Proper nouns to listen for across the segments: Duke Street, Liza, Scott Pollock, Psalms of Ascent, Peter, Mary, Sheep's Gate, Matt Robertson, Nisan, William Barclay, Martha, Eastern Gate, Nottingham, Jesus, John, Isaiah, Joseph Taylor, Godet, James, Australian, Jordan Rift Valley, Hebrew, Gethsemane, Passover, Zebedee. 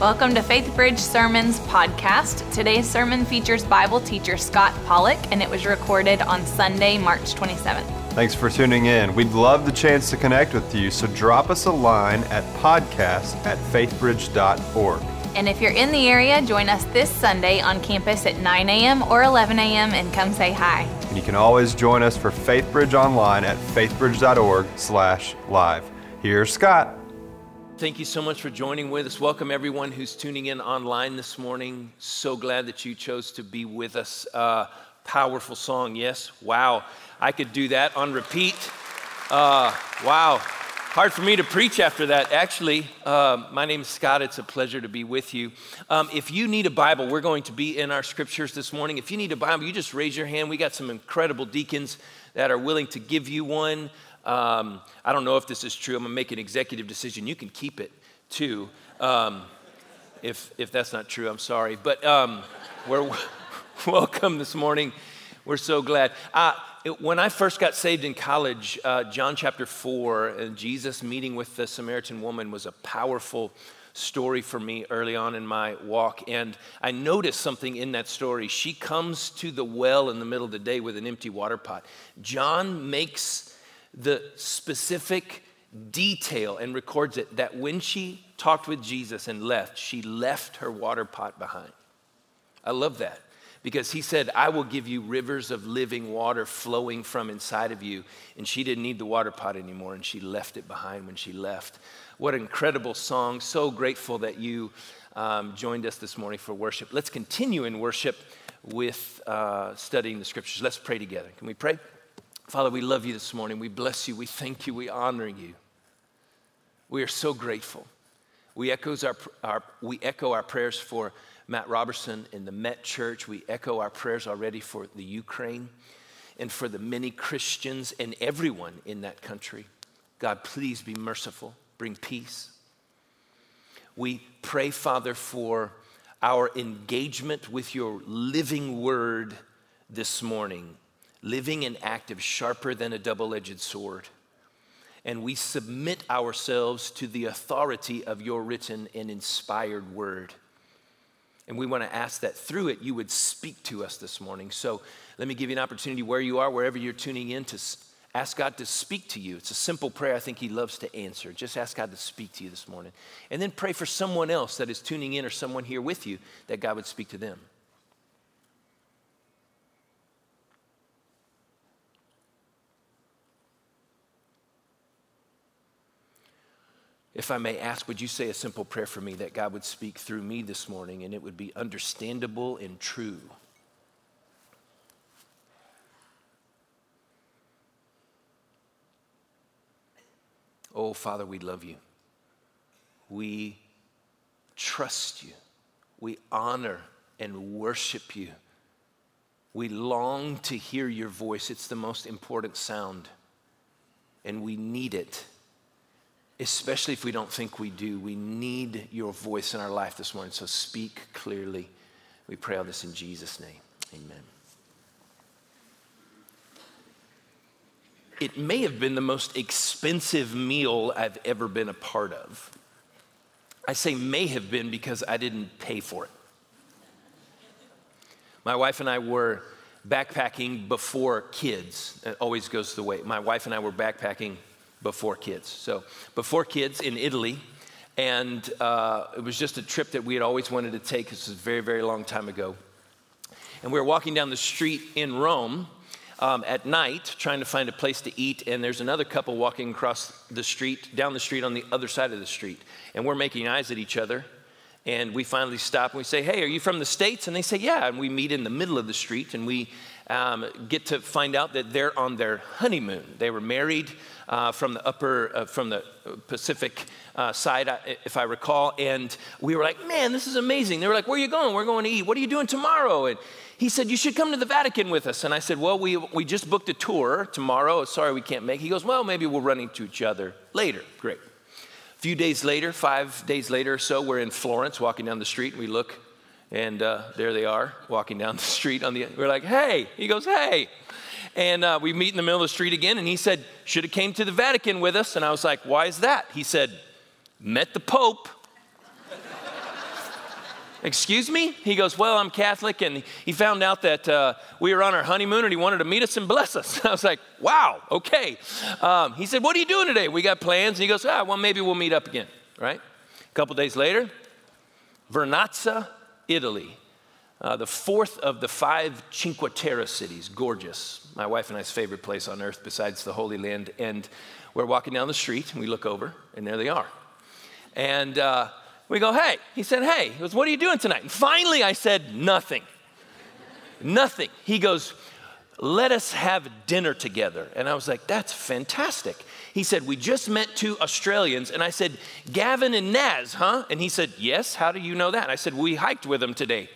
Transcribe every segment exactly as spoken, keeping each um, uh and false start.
Welcome to Faithbridge Sermons podcast. Today's sermon features Bible teacher Scott Pollock, and it was recorded on Sunday, March twenty-seventh. Thanks for tuning in. We'd love the chance to connect with you, so drop us a line at podcast at faithbridge dot org. And if you're in the area, join us this Sunday on campus at nine a.m. or eleven a.m. and come say hi. And you can always join us for Faithbridge online at faithbridge dot org slash live. Here's Scott. Thank you so much for joining with us. Welcome everyone who's tuning in online this morning. So glad that you chose to be with us. Uh, powerful song, yes? Wow. I could do that on repeat. Uh, wow. Hard for me to preach after that. Actually, uh, my name's Scott. It's a pleasure to be with you. Um, if you need a Bible, we're going to be in our scriptures this morning. If you need a Bible, you just raise your hand. We got some incredible deacons that are willing to give you one. Um, I don't know if this is true. I'm gonna make an executive decision. You can keep it too. Um, if if that's not true, I'm sorry. But um, we're w- welcome this morning. We're so glad. Uh, it, when I first got saved in college, uh, John chapter four, and Jesus meeting with the Samaritan woman was a powerful story for me early on in my walk. And I noticed something in that story. She comes to the well in the middle of the day with an empty water pot. John makes the specific detail and records it that when she talked with Jesus and left, she left her water pot behind. I love that because he said, I will give you rivers of living water flowing from inside of you. And she didn't need the water pot anymore, and she left it behind when she left. What an incredible song. So grateful that you um, joined us this morning for worship. Let's continue in worship with uh, studying the scriptures. Let's pray together. Can we pray? Father, we love you this morning. We bless you. We thank you. We honor you. We are so grateful. We, echoes our, our, we echo our prayers for Matt Robertson and the Met Church. We echo our prayers already for the Ukraine and for the many Christians and everyone in that country. God, please be merciful. Bring peace. We pray, Father, for our engagement with your living word this morning. Living and active, sharper than a double-edged sword. And we submit ourselves to the authority of your written and inspired word. And we want to ask that through it, you would speak to us this morning. So let me give you an opportunity where you are, wherever you're tuning in, to ask God to speak to you. It's a simple prayer I think he loves to answer. Just ask God to speak to you this morning. And then pray for someone else that is tuning in or someone here with you that God would speak to them. If I may ask, would you say a simple prayer for me that God would speak through me this morning and it would be understandable and true? Oh, Father, we love you. We trust you. We honor and worship you. We long to hear your voice. It's the most important sound, and we need it. Especially if we don't think we do. We need your voice in our life this morning, so speak clearly. We pray all this in Jesus' name, amen. It may have been the most expensive meal I've ever been a part of. I say may have been because I didn't pay for it. My wife and I were backpacking before kids. It always goes the way. My wife and I were backpacking before kids. So before kids in Italy, and uh, it was just a trip that we had always wanted to take. This was a very, very long time ago. And we were walking down the street in Rome um, at night, trying to find a place to eat, and there's another couple walking across the street, down the street on the other side of the street. And we're making eyes at each other, and we finally stop and we say, hey, are you from the States? And they say, yeah, and we meet in the middle of the street, and we Um, get to find out that they're on their honeymoon. They were married uh, from the upper, uh, from the Pacific uh, side, if I recall. And we were like, man, this is amazing. They were like, where are you going? We're going to eat. What are you doing tomorrow? And he said, you should come to the Vatican with us. And I said, well, we, we just booked a tour tomorrow. Sorry, we can't make it. He goes, well, maybe we'll run into each other later. Great. A few days later, five days later or so, we're in Florence walking down the street, and we look. And uh, there they are, walking down the street. On the, we're like, hey. He goes, hey. And uh, we meet in the middle of the street again. And he said, should have came to the Vatican with us. And I was like, why is that? He said, met the Pope. excuse me? He goes, well, I'm Catholic. And he found out that uh, we were on our honeymoon and he wanted to meet us and bless us. I was like, wow, okay. Um, he said, what are you doing today? We got plans. And he goes, ah, well, maybe we'll meet up again, right? A couple days later, Vernazza, Italy. Uh, the fourth of the five Cinque Terre cities, gorgeous. My wife and I's favorite place on earth besides the Holy Land. And we're walking down the street and we look over and there they are. And uh, we go, hey. He said, hey. He goes, what are you doing tonight? And finally I said, nothing. Nothing. He goes, let us have dinner together. And I was like, that's fantastic. He said, we just met two Australians. And I said, Gavin and Naz, huh? And he said, yes, how do you know that? I said, we hiked with them today.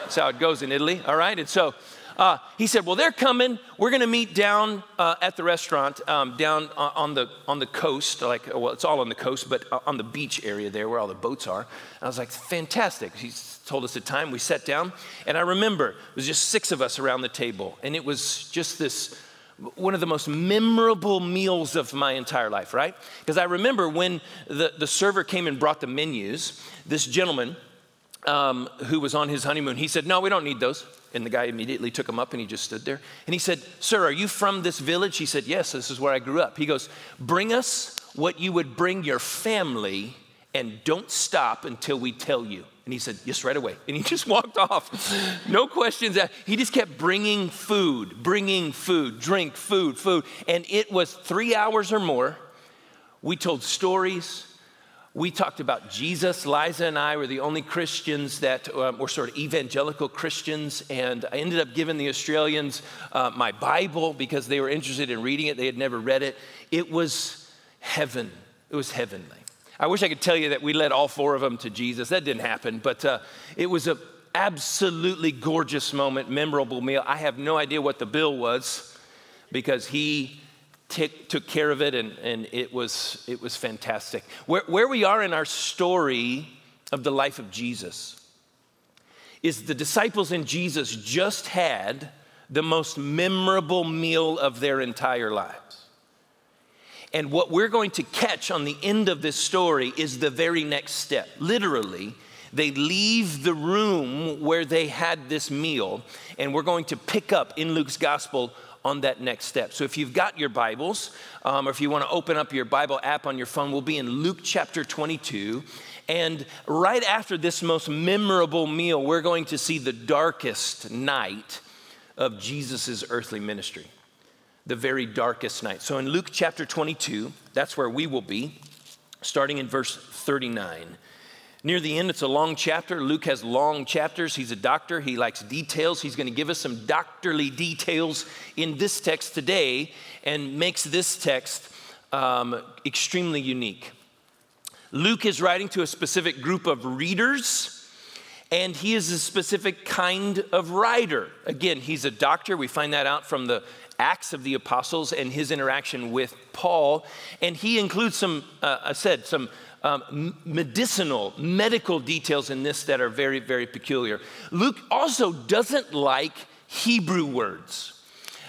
That's how it goes in Italy, all right? And so uh, he said, well, they're coming. We're going to meet down uh, at the restaurant um, down on the, on the coast. Like, well, it's all on the coast, but on the beach area there where all the boats are. And I was like, fantastic. He told us the time. We sat down. And I remember it was just six of us around the table. And it was just this, one of the most memorable meals of my entire life, right? Because I remember when the, the server came and brought the menus, this gentleman, Um, who was on his honeymoon, he said, no, we don't need those. And the guy immediately took him up and he just stood there. And he said, sir, are you from this village? He said, yes, this is where I grew up. He goes, bring us what you would bring your family and don't stop until we tell you. And he said, yes, right away. And he just walked off. No questions asked. He just kept bringing food, bringing food, drink, food, food. And it was three hours or more. We told stories. We talked about Jesus. Liza and I were the only Christians that um, were sort of evangelical Christians, and I ended up giving the Australians uh, my Bible because they were interested in reading it. They had never read it. It was heaven. It was heavenly. I wish I could tell you that we led all four of them to Jesus. That didn't happen, but uh, it was an absolutely gorgeous moment, memorable meal. I have no idea what the bill was because he... T- took care of it, and, and it was it was fantastic. Where, where we are in our story of the life of Jesus is the disciples and Jesus just had the most memorable meal of their entire lives. And what we're going to catch on the end of this story is the very next step. Literally, they leave the room where they had this meal, and we're going to pick up in Luke's gospel on that next step. So if you've got your Bibles, um, or if you want to open up your Bible app on your phone, we'll be in Luke chapter twenty-two. And right after this most memorable meal, we're going to see the darkest night of Jesus's earthly ministry, the very darkest night. So in Luke chapter twenty-two, that's where we will be, starting in verse thirty-nine. Near the end, it's a long chapter. Luke has long chapters. He's a doctor. He likes details. He's going to give us some doctorly details in this text today and makes this text um, extremely unique. Luke is writing to a specific group of readers, and he is a specific kind of writer. Again, he's a doctor. We find that out from the Acts of the Apostles and his interaction with Paul. And he includes some, uh, I said, some Um, medicinal, medical details in this that are very, very peculiar. Luke also doesn't like Hebrew words.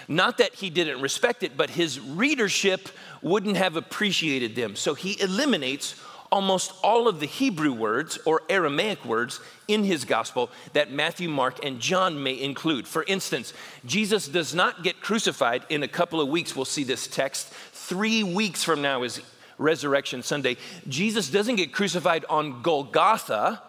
Not that he didn't respect it, but his readership wouldn't have appreciated them. So he eliminates almost all of the Hebrew words or Aramaic words in his gospel that Matthew, Mark, and John may include. For instance, Jesus does not get crucified. In a couple of weeks, we'll see this text. Three weeks from now is Resurrection Sunday. Jesus doesn't get crucified on Golgotha.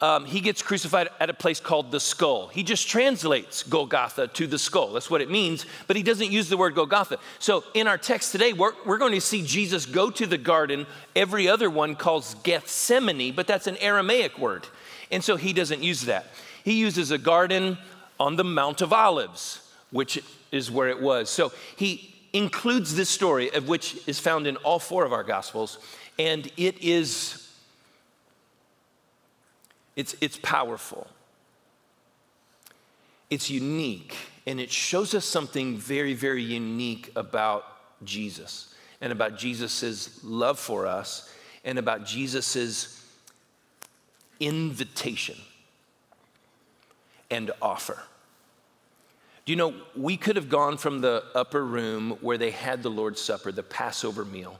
Um, he gets crucified at a place called the Skull. He just translates Golgotha to the skull. That's what it means, but he doesn't use the word Golgotha. So in our text today, we're, we're going to see Jesus go to the garden. Every other one calls Gethsemane, but that's an Aramaic word. And so he doesn't use that. He uses a garden on the Mount of Olives, which is where it was. So he includes this story, of which is found in all four of our gospels, and it is, it's, it's powerful. It's unique, and it shows us something very, very unique about Jesus, and about Jesus's love for us, and about Jesus's invitation and offer. You know, we could have gone from the upper room where they had the Lord's Supper, the Passover meal,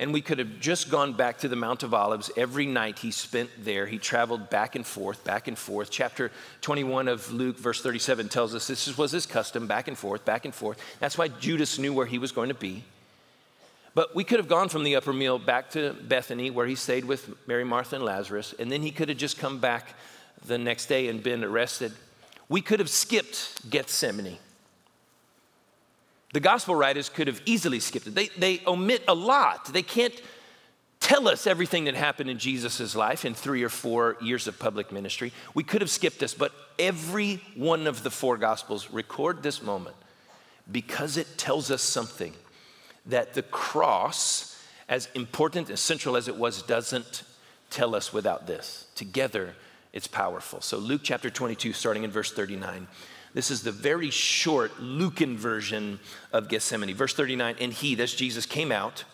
and we could have just gone back to the Mount of Olives. Every night he spent there. He traveled back and forth, back and forth. Chapter twenty-one of Luke, verse thirty-seven, tells us this was his custom, back and forth, back and forth. That's why Judas knew where he was going to be. But we could have gone from the upper meal back to Bethany, where he stayed with Mary, Martha, and Lazarus, and then he could have just come back the next day and been arrested. We could have skipped Gethsemane. The gospel writers could have easily skipped it. They, they omit a lot. They can't tell us everything that happened in Jesus' life in three or four years of public ministry. We could have skipped this, but every one of the four gospels record this moment because it tells us something that the cross, as important and central as it was, doesn't tell us without this. Together, it's powerful. So Luke chapter twenty-two, starting in verse thirty-nine. This is the very short Lucan version of Gethsemane. Verse thirty-nine, and he, that's Jesus, came out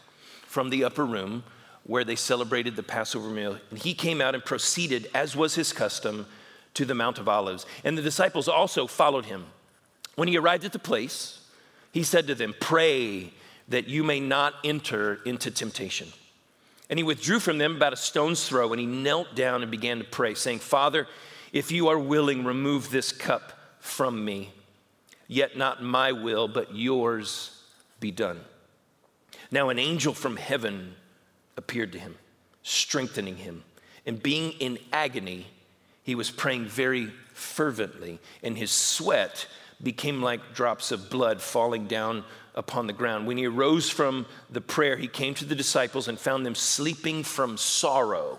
from the upper room where they celebrated the Passover meal. And he came out and proceeded, as was his custom, to the Mount of Olives. And the disciples also followed him. When he arrived at the place, he said to them, pray that you may not enter into temptation. And he withdrew from them about a stone's throw, and he knelt down and began to pray, saying, Father, if you are willing, remove this cup from me. Yet not my will, but yours be done. Now an angel from heaven appeared to him, strengthening him. And being in agony, he was praying very fervently, and his sweat became like drops of blood falling down upon the ground. When he arose from the prayer, he came to the disciples and found them sleeping from sorrow.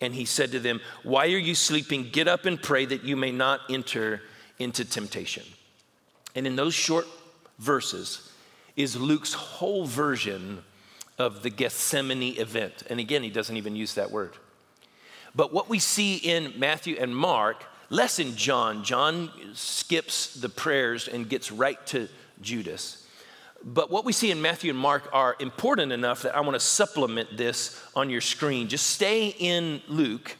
And he said to them, why are you sleeping? Get up and pray that you may not enter into temptation. And in those short verses is Luke's whole version of the Gethsemane event. And again, he doesn't even use that word. But what we see in Matthew and Mark, less in John. John skips the prayers and gets right to Judas. But what we see in Matthew and Mark are important enough that I want to supplement this on your screen. Just stay in Luke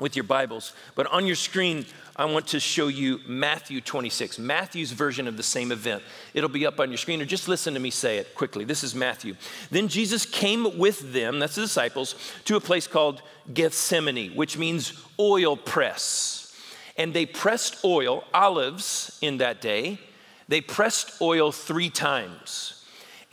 with your Bibles, but on your screen, I want to show you Matthew twenty-six, Matthew's version of the same event. It'll be up on your screen, or just listen to me say it quickly. This is Matthew. Then Jesus came with them, that's the disciples, to a place called Gethsemane, which means oil press. And they pressed oil, olives in that day. They pressed oil three times.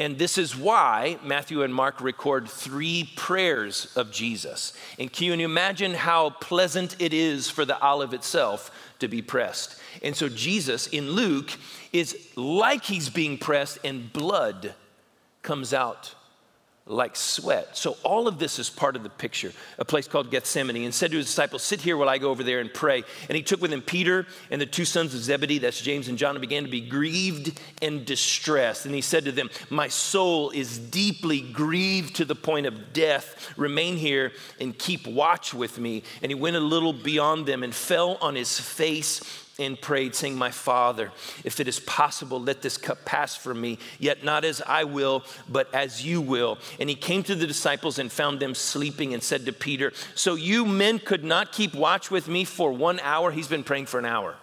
And this is why Matthew and Mark record three prayers of Jesus. And can you imagine how pleasant it is for the olive itself to be pressed? And so Jesus in Luke is like he's being pressed, and blood comes out like sweat. So all of this is part of the picture, a place called Gethsemane, and said to his disciples, sit here while I go over there and pray. And he took with him Peter and the two sons of Zebedee, that's James and John, and began to be grieved and distressed. And he said to them, my soul is deeply grieved to the point of death. Remain here and keep watch with me. And he went a little beyond them and fell on his face and prayed, saying, my Father, if it is possible, let this cup pass from me, yet not as I will, but as you will. And he came to the disciples and found them sleeping and said to Peter, so you men could not keep watch with me for one hour? He's been praying for an hour.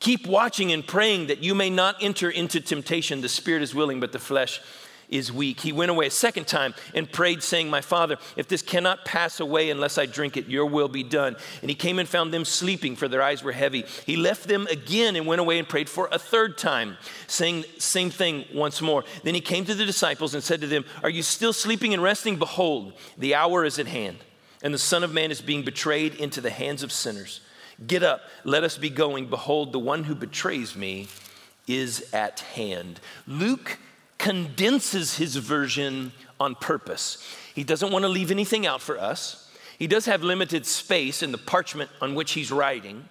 Keep watching and praying that you may not enter into temptation. The spirit is willing, but the flesh is weak. He went away a second time and prayed, saying, my Father, if this cannot pass away unless I drink it, your will be done. And he came and found them sleeping, for their eyes were heavy. He left them again and went away and prayed for a third time, saying same thing once more. Then he came to the disciples and said to them, are you still sleeping and resting? Behold, the hour is at hand, and the Son of Man is being betrayed into the hands of sinners. Get up, let us be going. Behold, the one who betrays me is at hand. Luke condenses his version on purpose. He doesn't want to leave anything out for us. He does have limited space in the parchment on which he's writing,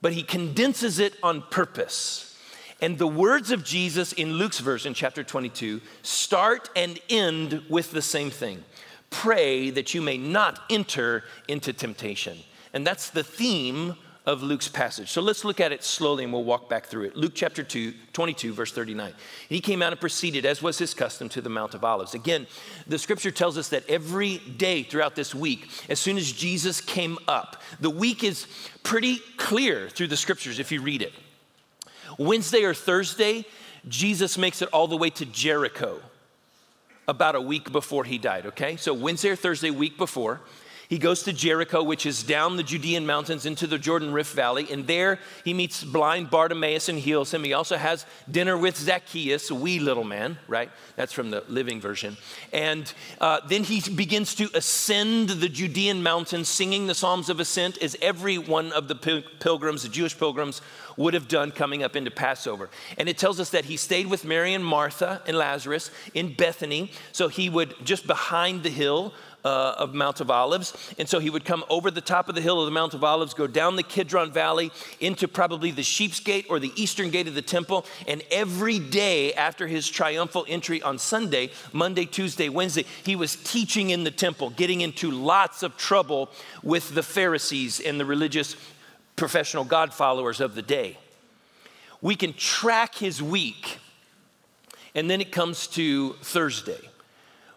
but he condenses it on purpose. And the words of Jesus in Luke's version, chapter twenty-two, start and end with the same thing. Pray that you may not enter into temptation. And that's the theme of Luke's passage. So let's look at it slowly and we'll walk back through it. Luke chapter two, twenty-two, verse thirty-nine. He came out and proceeded, as was his custom, to the Mount of Olives. Again, the scripture tells us that every day throughout this week, as soon as Jesus came up, the week is pretty clear through the scriptures if you read it. Wednesday or Thursday, Jesus makes it all the way to Jericho about a week before he died, okay? So Wednesday or Thursday, week before, he goes to Jericho, which is down the Judean mountains into the Jordan Rift Valley. And there he meets blind Bartimaeus and heals him. He also has dinner with Zacchaeus, wee little man, right? That's from the Living Version. And uh, then he begins to ascend the Judean mountains, singing the Psalms of Ascent, as every one of the pil- pilgrims, the Jewish pilgrims, would have done coming up into Passover. And it tells us that he stayed with Mary and Martha and Lazarus in Bethany. So he would, just behind the hill, Uh, of Mount of Olives. And so he would come over the top of the hill of the Mount of Olives, go down the Kidron Valley into probably the Sheep's Gate or the eastern gate of the temple. And every day after his triumphal entry on Sunday, Monday, Tuesday, Wednesday, he was teaching in the temple, getting into lots of trouble with the Pharisees and the religious professional God followers of the day. We can track his week. And then it comes to Thursday,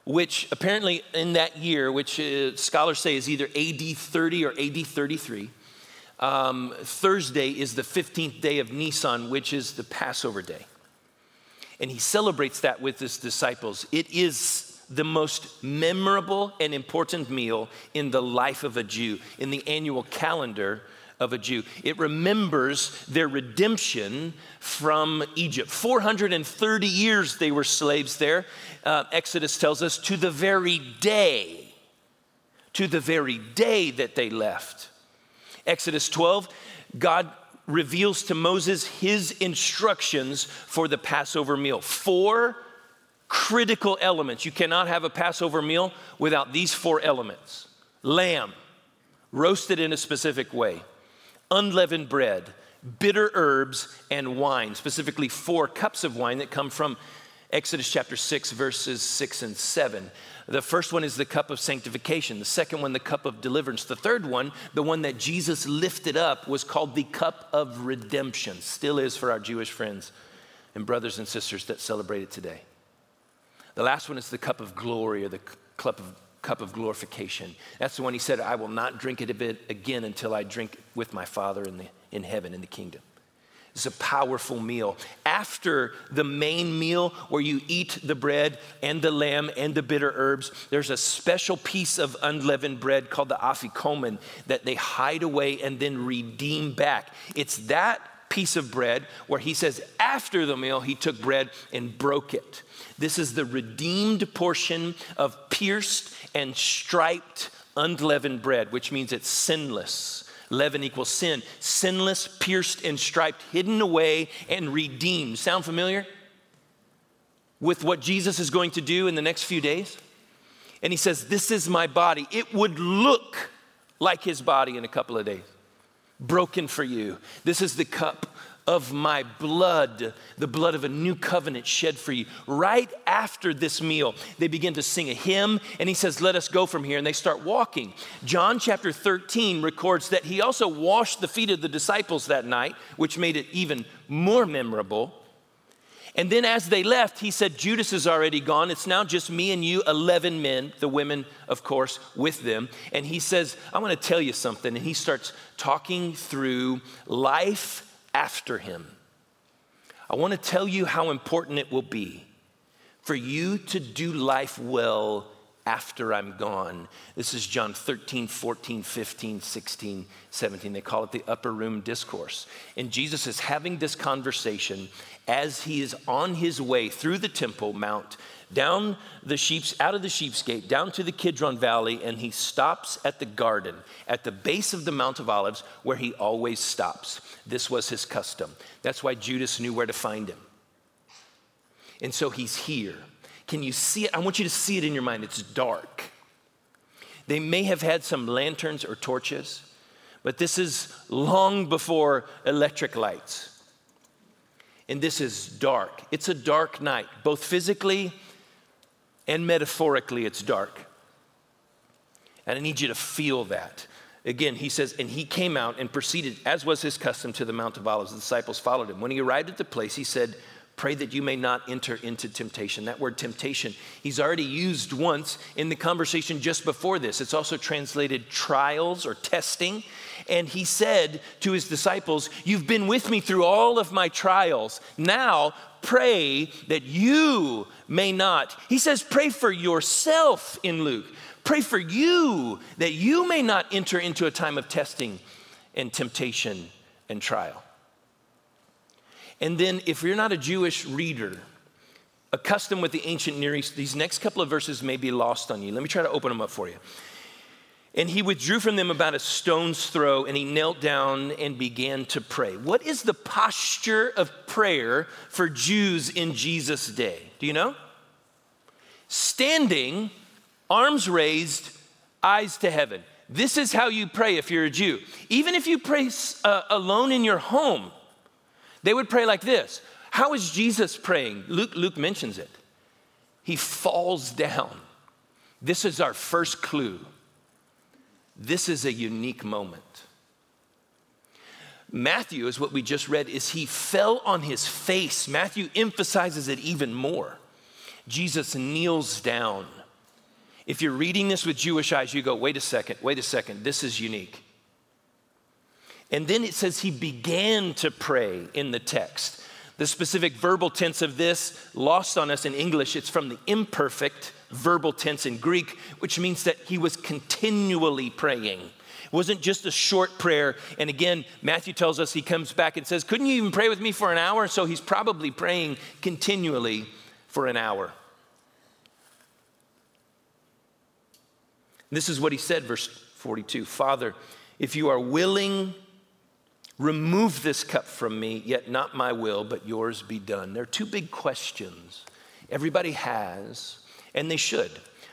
which apparently in that year, which uh, scholars say is either A D thirty or A D thirty-three, um, Thursday is the fifteenth day of Nisan, which is the Passover day. And he celebrates that with his disciples. It is the most memorable and important meal in the life of a Jew, in the annual calendar of a Jew. It remembers their redemption from Egypt. four hundred thirty years they were slaves there. Uh, Exodus tells us to the very day, to the very day that they left. Exodus twelve, God reveals to Moses his instructions for the Passover meal. Four critical elements. You cannot have a Passover meal without these four elements. Lamb, roasted in a specific way. Unleavened bread, bitter herbs, and wine, specifically four cups of wine that come from Exodus chapter six, verses six and seven. The first one is the cup of sanctification. The second one, the cup of deliverance. The third one, the one that Jesus lifted up, was called the cup of redemption. Still is for our Jewish friends and brothers and sisters that celebrate it today. The last one is the cup of glory, or the cup of cup of glorification. That's the one he said, I will not drink it a bit again until I drink with my Father in the in heaven, in the kingdom. It's a powerful meal. After the main meal where you eat the bread and the lamb and the bitter herbs, there's a special piece of unleavened bread called the afikomen that they hide away and then redeem back. It's that piece of bread where he says after the meal, he took bread and broke it. This is the redeemed portion of pierced and striped unleavened bread, which means it's sinless. Leaven equals sin. Sinless, pierced, and striped, hidden away, and redeemed. Sound familiar with what Jesus is going to do in the next few days? And he says, this is my body. It would look like his body in a couple of days. Broken for you. This is the cup of my blood, the blood of a new covenant shed for you. Right after this meal, they begin to sing a hymn, and he says, let us go from here, and they start walking. John chapter thirteen records that he also washed the feet of the disciples that night, which made it even more memorable. And then as they left, he said, Judas is already gone. It's now just me and you, eleven men, the women, of course, with them. And he says, I want to tell you something. And he starts talking through life after him. I want to tell you how important it will be for you to do life well after I'm gone. This is John thirteen, fourteen, fifteen, sixteen, seventeen. They call it the upper room discourse. And Jesus is having this conversation as he is on his way through the temple mount, down the sheep's, out of the sheep's gate, down to the Kidron Valley, and he stops at the garden, at the base of the Mount of Olives, where he always stops. This was his custom. That's why Judas knew where to find him. And so he's here. Can you see it? I want you to see it in your mind. It's dark. They may have had some lanterns or torches, but this is long before electric lights. And this is dark. It's a dark night, both physically and metaphorically, it's dark. And I need you to feel that. Again, he says, and he came out and proceeded, as was his custom, to the Mount of Olives. The disciples followed him. When he arrived at the place, he said, pray that you may not enter into temptation. That word temptation, he's already used once in the conversation just before this. It's also translated trials or testing. And he said to his disciples, you've been with me through all of my trials. Now pray that you may not. He says, pray for yourself in Luke. Pray for you that you may not enter into a time of testing and temptation and trial. And then if you're not a Jewish reader, accustomed with the ancient Near East, these next couple of verses may be lost on you. Let me try to open them up for you. And he withdrew from them about a stone's throw, and he knelt down and began to pray. What is the posture of prayer for Jews in Jesus' day? Do you know? Standing, arms raised, eyes to heaven. This is how you pray if you're a Jew. Even if you pray uh, alone in your home, they would pray like this. How is Jesus praying? Luke, Luke mentions it. He falls down. This is our first clue. This is a unique moment. Matthew is what we just read, is he fell on his face. Matthew emphasizes it even more. Jesus kneels down. If you're reading this with Jewish eyes, you go, wait a second, wait a second, this is unique. And then it says he began to pray in the text. The specific verbal tense of this, lost on us in English, it's from the imperfect verbal tense in Greek, which means that he was continually praying. It wasn't just a short prayer. And again, Matthew tells us he comes back and says, couldn't you even pray with me for an hour? So he's probably praying continually for an hour. This is what he said, verse forty-two, Father, if you are willing, remove this cup from me, yet not my will, but yours be done. There are two big questions everybody has, and they should,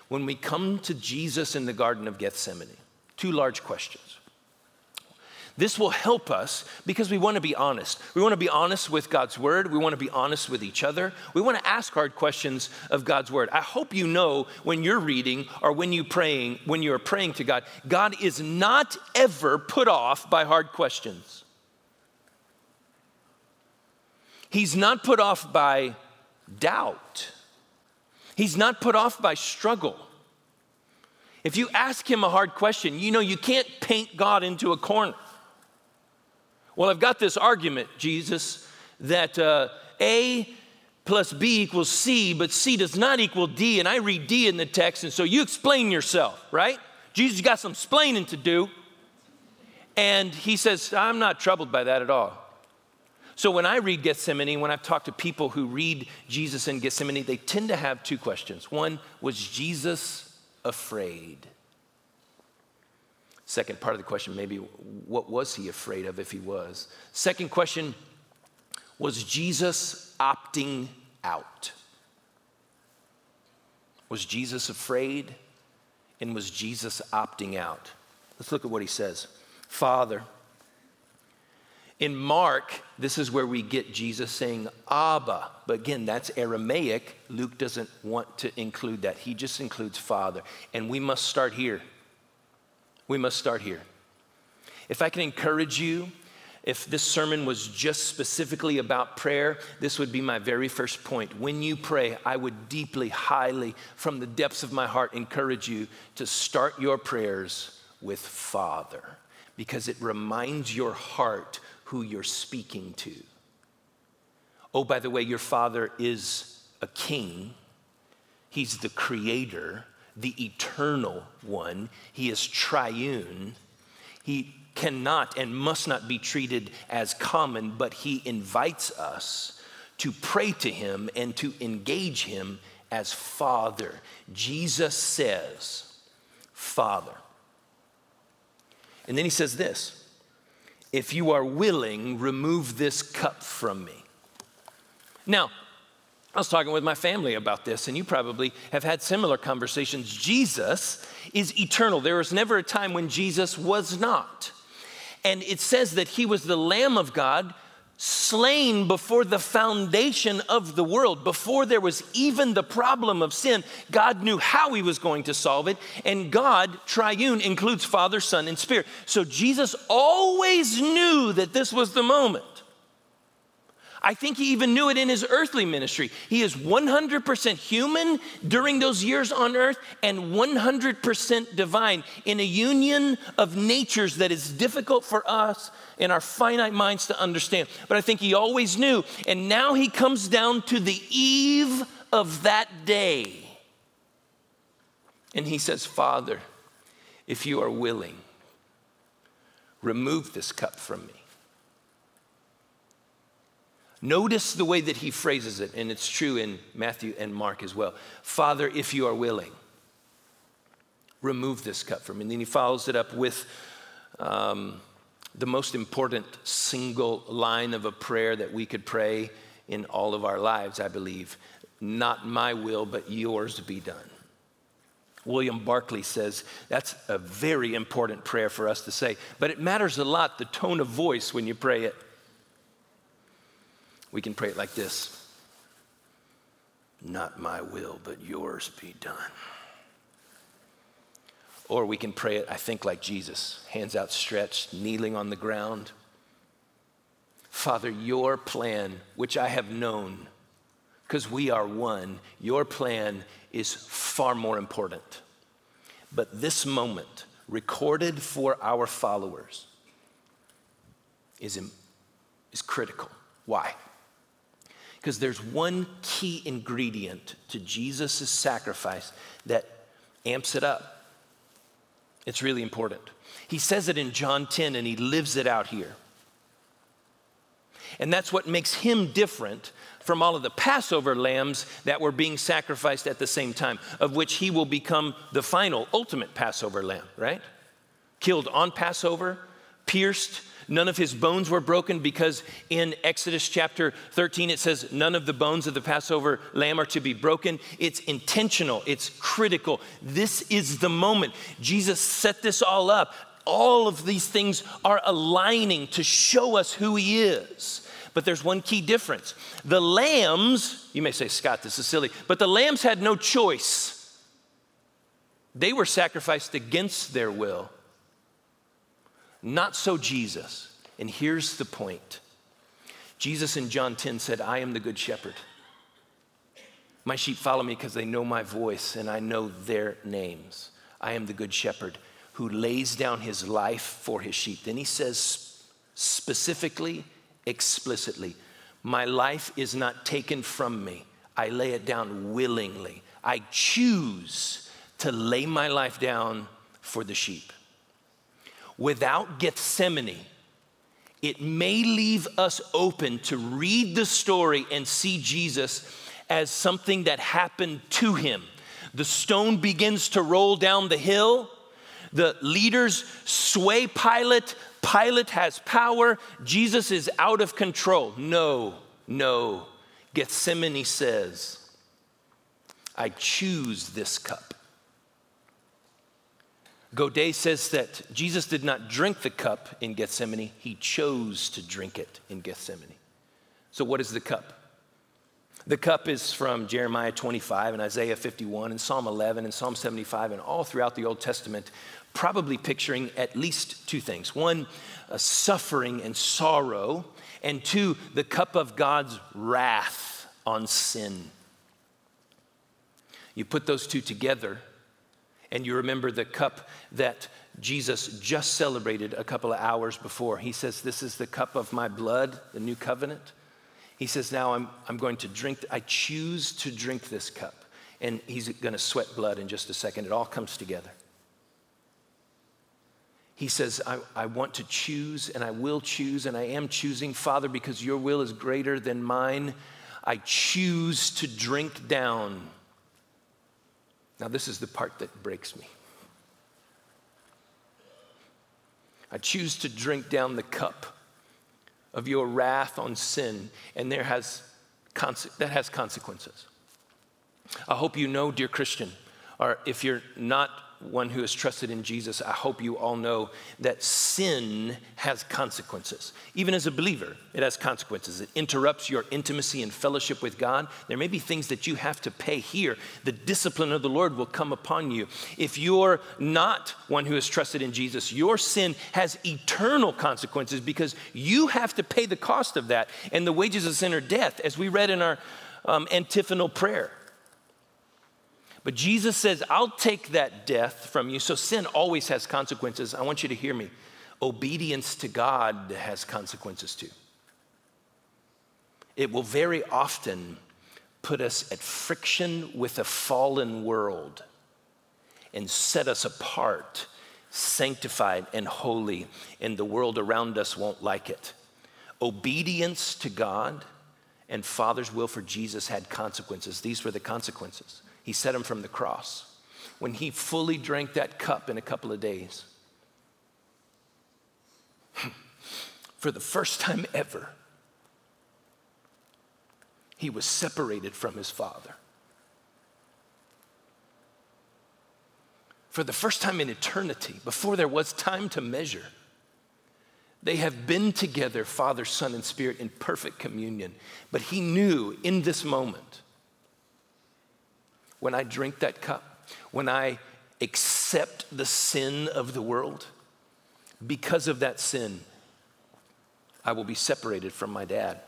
when we come to Jesus in the Garden of Gethsemane. Two large questions. This will help us because we want to be honest. We want to be honest with God's word. We want to be honest with each other. We want to ask hard questions of God's word. I hope you know when you're reading or when you're praying, when you're praying to God, God is not ever put off by hard questions. He's not put off by doubt. He's not put off by struggle. If you ask him a hard question, you know you can't paint God into a corner. Well, I've got this argument, Jesus, that uh, A plus B equals C, but C does not equal D, and I read D in the text, and so you explain yourself, right? Jesus got some explaining to do, and he says, I'm not troubled by that at all. So when I read Gethsemane, when I've talked to people who read Jesus in Gethsemane, they tend to have two questions. One, was Jesus afraid? Second part of the question, maybe, what was he afraid of if he was? Second question, was Jesus opting out? Was Jesus afraid? And was Jesus opting out? Let's look at what he says. Father, in Mark, this is where we get Jesus saying, Abba. But again, that's Aramaic. Luke doesn't want to include that. He just includes Father. And we must start here. We must start here. If I can encourage you, if this sermon was just specifically about prayer, this would be my very first point. When you pray, I would deeply, highly, from the depths of my heart, encourage you to start your prayers with Father, because it reminds your heart who you're speaking to. Oh, by the way, your Father is a king. He's the creator, the eternal one. He is triune. He cannot and must not be treated as common, but he invites us to pray to him and to engage him as Father. Jesus says, Father. And then he says this, if you are willing, remove this cup from me. Now, I was talking with my family about this, and you probably have had similar conversations. Jesus is eternal. There was never a time when Jesus was not. And it says that he was the Lamb of God slain before the foundation of the world. Before there was even the problem of sin, God knew how he was going to solve it. And God, triune, includes Father, Son, and Spirit. So Jesus always knew that this was the moment. I think he even knew it in his earthly ministry. He is one hundred percent human during those years on earth and one hundred percent divine in a union of natures that is difficult for us in our finite minds to understand. But I think he always knew. And now he comes down to the eve of that day. And he says, Father, if you are willing, remove this cup from me. Notice the way that he phrases it, and it's true in Matthew and Mark as well. Father, if you are willing, remove this cup from me. And then he follows it up with um, the most important single line of a prayer that we could pray in all of our lives, I believe. Not my will, but yours be done. William Barclay says that's a very important prayer for us to say, but it matters a lot, the tone of voice when you pray it. We can pray it like this. Not my will, but yours be done. Or we can pray it, I think, like Jesus, hands outstretched, kneeling on the ground. Father, your plan, which I have known, because we are one, your plan is far more important. But this moment, recorded for our followers, is, is critical. Why? Because there's one key ingredient to Jesus' sacrifice that amps it up. It's really important. He says it in John ten, and he lives it out here. And that's what makes him different from all of the Passover lambs that were being sacrificed at the same time, of which he will become the final, ultimate Passover lamb, right? Killed on Passover, pierced. None of his bones were broken, because in Exodus chapter thirteen, it says none of the bones of the Passover lamb are to be broken. It's intentional. It's critical. This is the moment. Jesus set this all up. All of these things are aligning to show us who he is. But there's one key difference. The lambs, you may say, Scott, this is silly, but the lambs had no choice. They were sacrificed against their will. Not so Jesus. And here's the point. Jesus in John ten said, I am the good shepherd. My sheep follow me because they know my voice and I know their names. I am the good shepherd who lays down his life for his sheep. Then he says specifically, explicitly, my life is not taken from me. I lay it down willingly. I choose to lay my life down for the sheep. Without Gethsemane, it may leave us open to read the story and see Jesus as something that happened to him. The stone begins to roll down the hill. The leaders sway Pilate. Pilate has power. Jesus is out of control. No, no. Gethsemane says, I choose this cup. Godet says that Jesus did not drink the cup in Gethsemane. He chose to drink it in Gethsemane. So what is the cup? The cup is from Jeremiah twenty-five and Isaiah fifty-one and Psalm eleven and Psalm seventy-five and all throughout the Old Testament, probably picturing at least two things. One, a suffering and sorrow, and two, the cup of God's wrath on sin. You put those two together, and you remember the cup that Jesus just celebrated a couple of hours before. He says, this is the cup of my blood, the new covenant. He says, now I'm, I'm going to drink, I choose to drink this cup. And he's gonna sweat blood in just a second. It all comes together. He says, I, I want to choose, and I will choose, and I am choosing, Father, because your will is greater than mine. I choose to drink down. Now, this is the part that breaks me. I choose to drink down the cup of your wrath on sin, and there has that has consequences. I hope you know, dear Christian, or if you're not one who has trusted in Jesus, I hope you all know that sin has consequences. Even as a believer, it has consequences. It interrupts your intimacy and fellowship with God. There may be things that you have to pay here. The discipline of the Lord will come upon you. If you're not one who has trusted in Jesus, your sin has eternal consequences because you have to pay the cost of that. And the wages of sin are death, as we read in our um, antiphonal prayer. But Jesus says, I'll take that death from you. So sin always has consequences. I want you to hear me. Obedience to God has consequences too. It will very often put us at friction with a fallen world and set us apart, sanctified and holy, and the world around us won't like it. Obedience to God and Father's will for Jesus had consequences. These were the consequences. He set him from the cross. When he fully drank that cup in a couple of days, for the first time ever, he was separated from his Father. For the first time in eternity, before there was time to measure, they have been together, Father, Son, and Spirit, in perfect communion. But he knew in this moment, when I drink that cup, when I accept the sin of the world, because of that sin, I will be separated from my dad.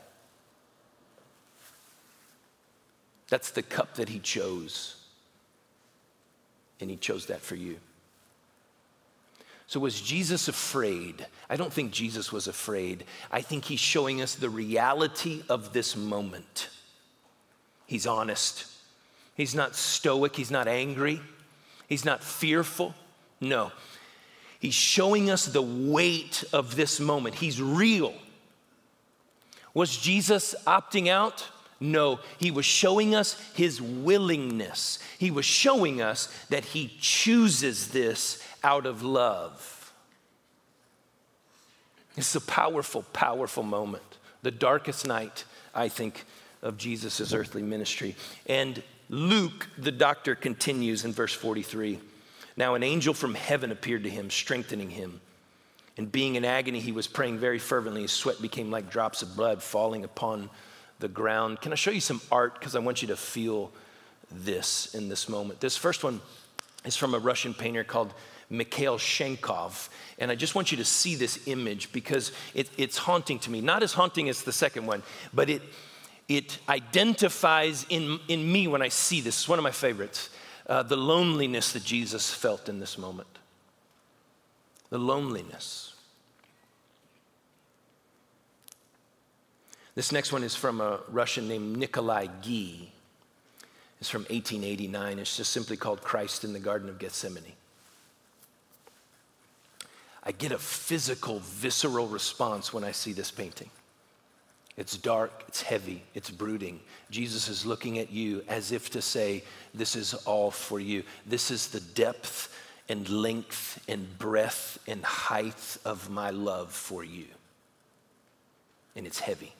That's the cup that he chose. And he chose that for you. So was Jesus afraid? I don't think Jesus was afraid. I think he's showing us the reality of this moment. He's honest. He's not stoic. He's not angry. He's not fearful. No. He's showing us the weight of this moment. He's real. Was Jesus opting out? No. He was showing us his willingness. He was showing us that he chooses this out of love. It's a powerful, powerful moment. The darkest night, I think, of Jesus' earthly ministry. And Luke, the doctor, continues in verse forty-three. Now an angel from heaven appeared to him, strengthening him. And being in agony, he was praying very fervently. His sweat became like drops of blood falling upon the ground. Can I show you some art? Because I want you to feel this in this moment. This first one is from a Russian painter called Mikhail Shankov. And I just want you to see this image because it, it's haunting to me. Not as haunting as the second one, but it... It identifies in, in me when I see this. It's one of my favorites. Uh, the loneliness that Jesus felt in this moment. The loneliness. This next one is from a Russian named Nikolai Gee. It's from eighteen eighty-nine. It's just simply called Christ in the Garden of Gethsemane. I get a physical, visceral response when I see this painting. It's dark, it's heavy, it's brooding. Jesus is looking at you as if to say, this is all for you. This is the depth and length and breadth and height of my love for you. And it's heavy.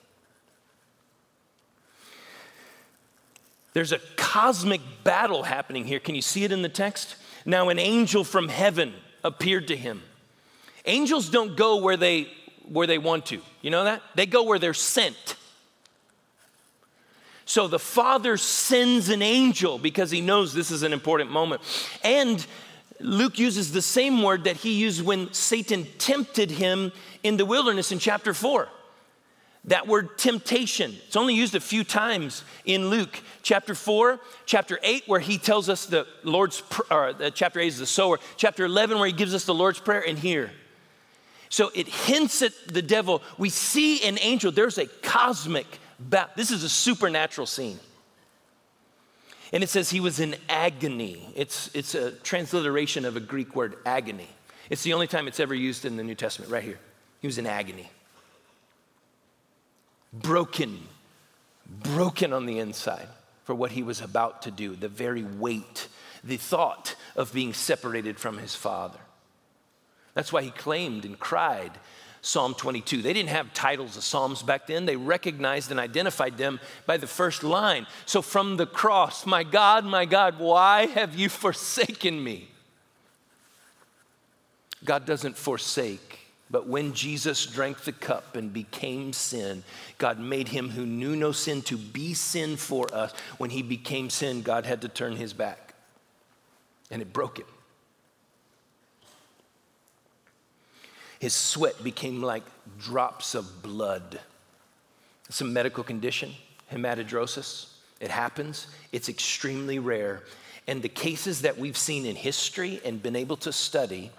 There's a cosmic battle happening here. Can you see it in the text? Now an angel from heaven appeared to him. Angels don't go where they where they want to. You know that? They go where they're sent. So the Father sends an angel because he knows this is an important moment. And Luke uses the same word that he used when Satan tempted him in the wilderness in chapter four. That word temptation. It's only used a few times in Luke. Chapter four, chapter eight, where he tells us the Lord's, or chapter eight is the sower. Chapter eleven, where he gives us the Lord's Prayer, and here. So it hints at the devil. We see an angel. There's a cosmic battle. This is a supernatural scene. And it says he was in agony. It's, it's a transliteration of a Greek word, agony. It's the only time it's ever used in the New Testament, right here. He was in agony. Broken, broken on the inside for what he was about to do, the very weight, the thought of being separated from his Father. That's why he claimed and cried Psalm twenty-two. They didn't have titles of Psalms back then. They recognized and identified them by the first line. So from the cross, my God, my God, why have you forsaken me? God doesn't forsake. But when Jesus drank the cup and became sin, God made him who knew no sin to be sin for us. When he became sin, God had to turn his back, and it broke him. His sweat became like drops of blood. It's a medical condition, hematidrosis. It happens. It's extremely rare. And the cases that we've seen in history and been able to study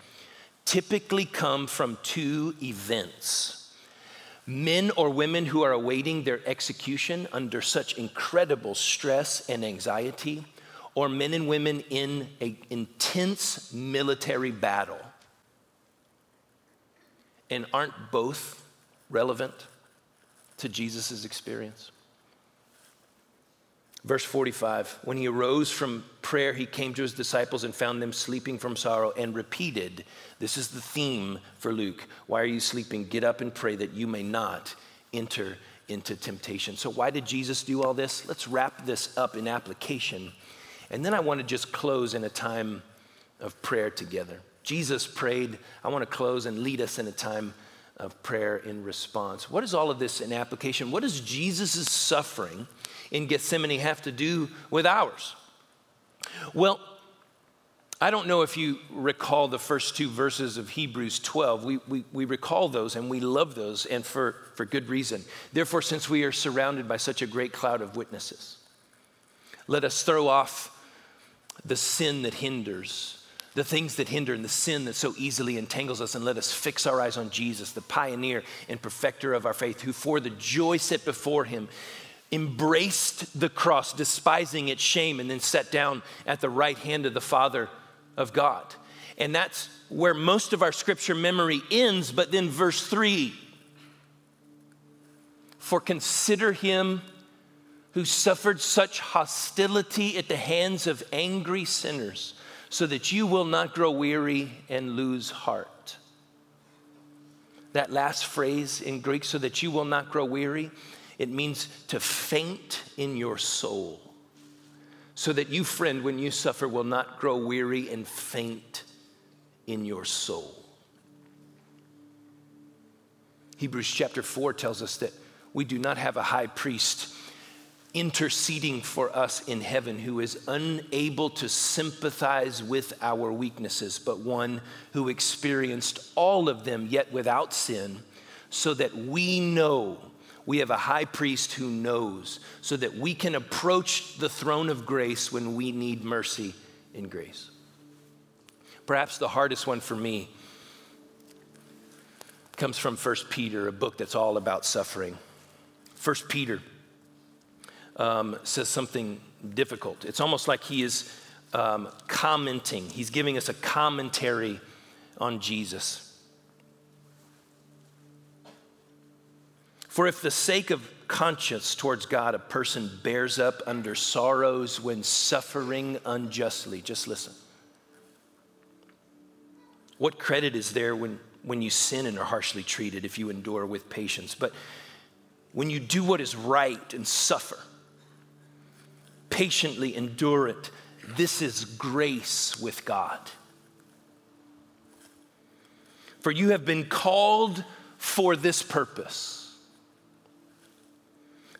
typically come from two events. Men or women who are awaiting their execution under such incredible stress and anxiety, or men and women in an intense military battle. And aren't both relevant to Jesus' experience? Verse forty-five, when he arose from prayer, he came to his disciples and found them sleeping from sorrow and repeated, this is the theme for Luke, why are you sleeping? Get up and pray that you may not enter into temptation. So why did Jesus do all this? Let's wrap this up in application. And then I want to just close in a time of prayer together. Jesus prayed. I want to close and lead us in a time of prayer in response. What is all of this in application? What does Jesus' suffering in Gethsemane have to do with ours? Well, I don't know if you recall the first two verses of Hebrews twelve. We, we, we recall those and we love those, and for, for good reason. Therefore, since we are surrounded by such a great cloud of witnesses, let us throw off the sin that hinders, the things that hinder, and the sin that so easily entangles us, and let us fix our eyes on Jesus, the pioneer and perfecter of our faith, who for the joy set before him embraced the cross, despising its shame, and then sat down at the right hand of the Father of God. And that's where most of our scripture memory ends, but then verse three, for consider him who suffered such hostility at the hands of angry sinners, so that you will not grow weary and lose heart. That last phrase in Greek, so that you will not grow weary, it means to faint in your soul, so that you, friend, when you suffer, will not grow weary and faint in your soul. Hebrews chapter four tells us that we do not have a high priest interceding for us in heaven who is unable to sympathize with our weaknesses, but one who experienced all of them yet without sin, so that we know we have a high priest who knows, so that we can approach the throne of grace when we need mercy and grace. Perhaps the hardest one for me comes from First Peter, a book that's all about suffering. First Peter Um, says something difficult. It's almost like he is um, commenting. He's giving us a commentary on Jesus. For if the sake of conscience towards God, a person bears up under sorrows when suffering unjustly. Just listen. What credit is there when, when you sin and are harshly treated if you endure with patience? But when you do what is right and suffer, patiently endure it. This is grace with God. For you have been called for this purpose,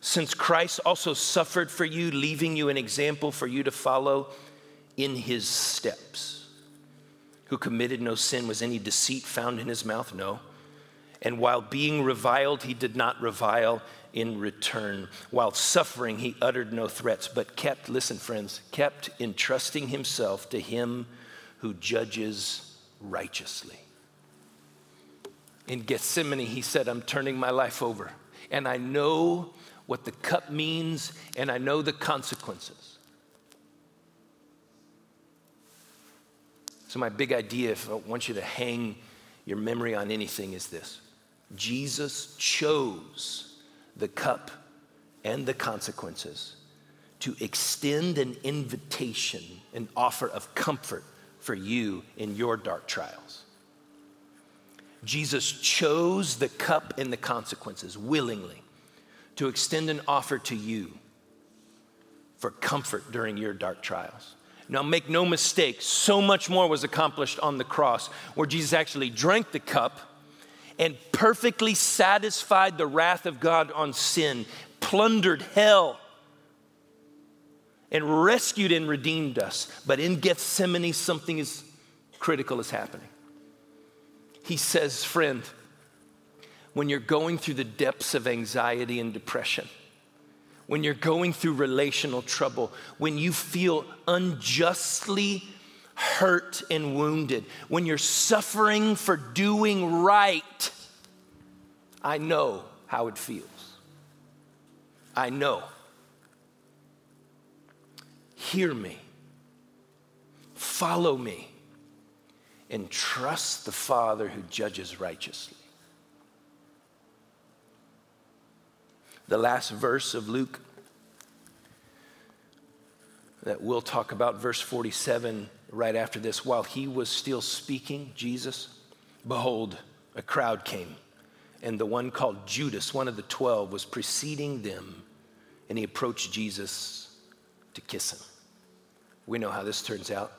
since Christ also suffered for you, leaving you an example for you to follow in his steps, who committed no sin. Was any deceit found in his mouth? No. And while being reviled, he did not revile in return. While suffering, he uttered no threats, but kept, listen friends, kept entrusting himself to him who judges righteously. In Gethsemane, he said, I'm turning my life over, and I know what the cup means, and I know the consequences. So my big idea, if I want you to hang your memory on anything, is this. Jesus chose the cup and the consequences to extend an invitation, an offer of comfort for you in your dark trials. Jesus chose the cup and the consequences willingly to extend an offer to you for comfort during your dark trials. Now make no mistake, so much more was accomplished on the cross, where Jesus actually drank the cup and perfectly satisfied the wrath of God on sin, plundered hell, and rescued and redeemed us. But in Gethsemane, something is critical is happening. He says, friend, when you're going through the depths of anxiety and depression, when you're going through relational trouble, when you feel unjustly hurt and wounded, when you're suffering for doing right, I know how it feels. I know. Hear me, follow me, and trust the Father who judges righteously. The last verse of Luke that we'll talk about, verse forty-seven, right after this. While he was still speaking, Jesus, behold, a crowd came, and the one called Judas, one of the twelve, was preceding them, and he approached Jesus to kiss him. We know how this turns out,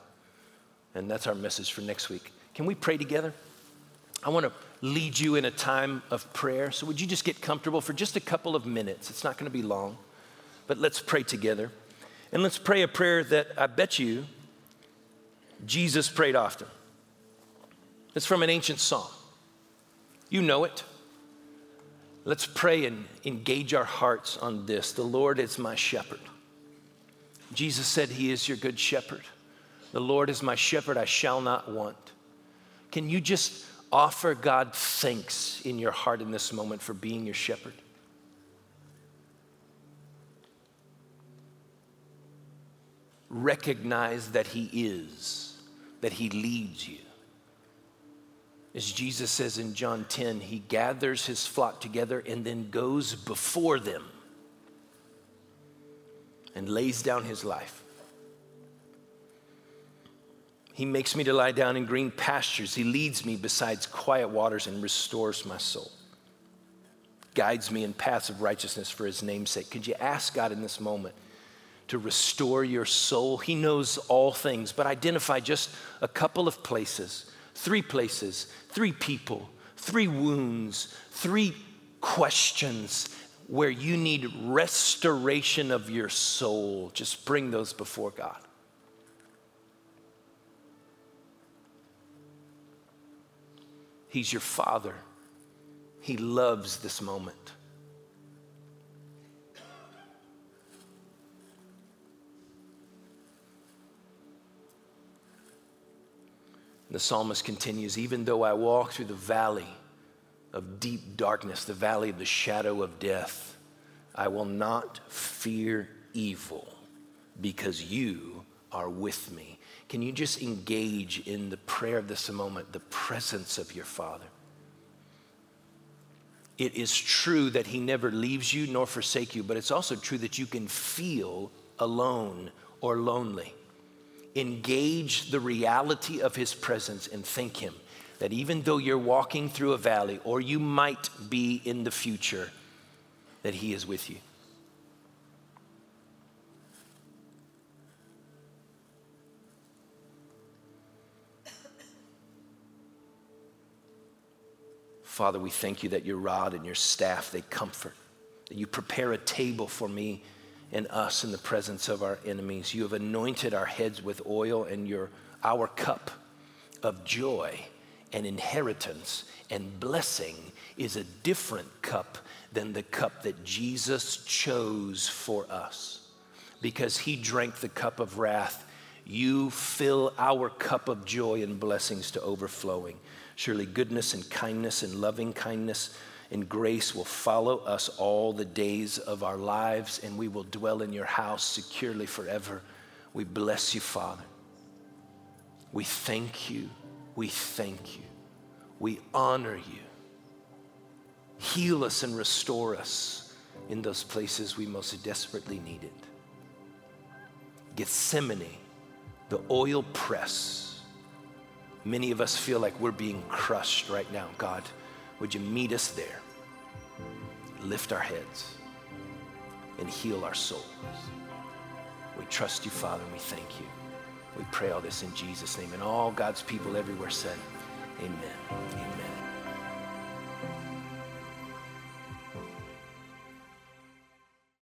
and that's our message for next week. Can we pray together? I want to lead you in a time of prayer. So would you just get comfortable for just a couple of minutes? It's not going to be long, but let's pray together. And let's pray a prayer that I bet you Jesus prayed often. It's from an ancient psalm. You know it. Let's pray and engage our hearts on this. The Lord is my shepherd. Jesus said he is your good shepherd. The Lord is my shepherd, I shall not want. Can you just offer God thanks in your heart in this moment for being your shepherd? Recognize that he is, that he leads you. As Jesus says in John ten, he gathers his flock together and then goes before them and lays down his life. He makes me to lie down in green pastures. He leads me beside quiet waters and restores my soul. Guides me in paths of righteousness for his name's sake. Could you ask God in this moment to restore your soul? He knows all things, but identify just a couple of places, three places, three people, three wounds, three questions where you need restoration of your soul. Just bring those before God. He's your Father. He loves this moment. The psalmist continues, even though I walk through the valley of deep darkness, the valley of the shadow of death, I will not fear evil because you are with me. Can you just engage in the prayer of this moment, the presence of your Father? It is true that he never leaves you nor forsakes you, but it's also true that you can feel alone or lonely. Engage the reality of his presence and thank him that even though you're walking through a valley, or you might be in the future, that he is with you. Father, we thank you that your rod and your staff, they comfort, that you prepare a table for me and us in the presence of our enemies. You have anointed our heads with oil, and your, our cup of joy and inheritance and blessing is a different cup than the cup that Jesus chose for us. Because he drank the cup of wrath, you fill our cup of joy and blessings to overflowing. Surely goodness and kindness and loving kindness and grace will follow us all the days of our lives, and we will dwell in your house securely forever. We bless you, Father. We thank you. We thank you. We honor you. Heal us and restore us in those places we most desperately need it. Gethsemane, the oil press. Many of us feel like we're being crushed right now. God, would you meet us there? Lift our heads and heal our souls. We trust you, Father, and we thank you. We pray all this in Jesus' name. And all God's people everywhere said, amen.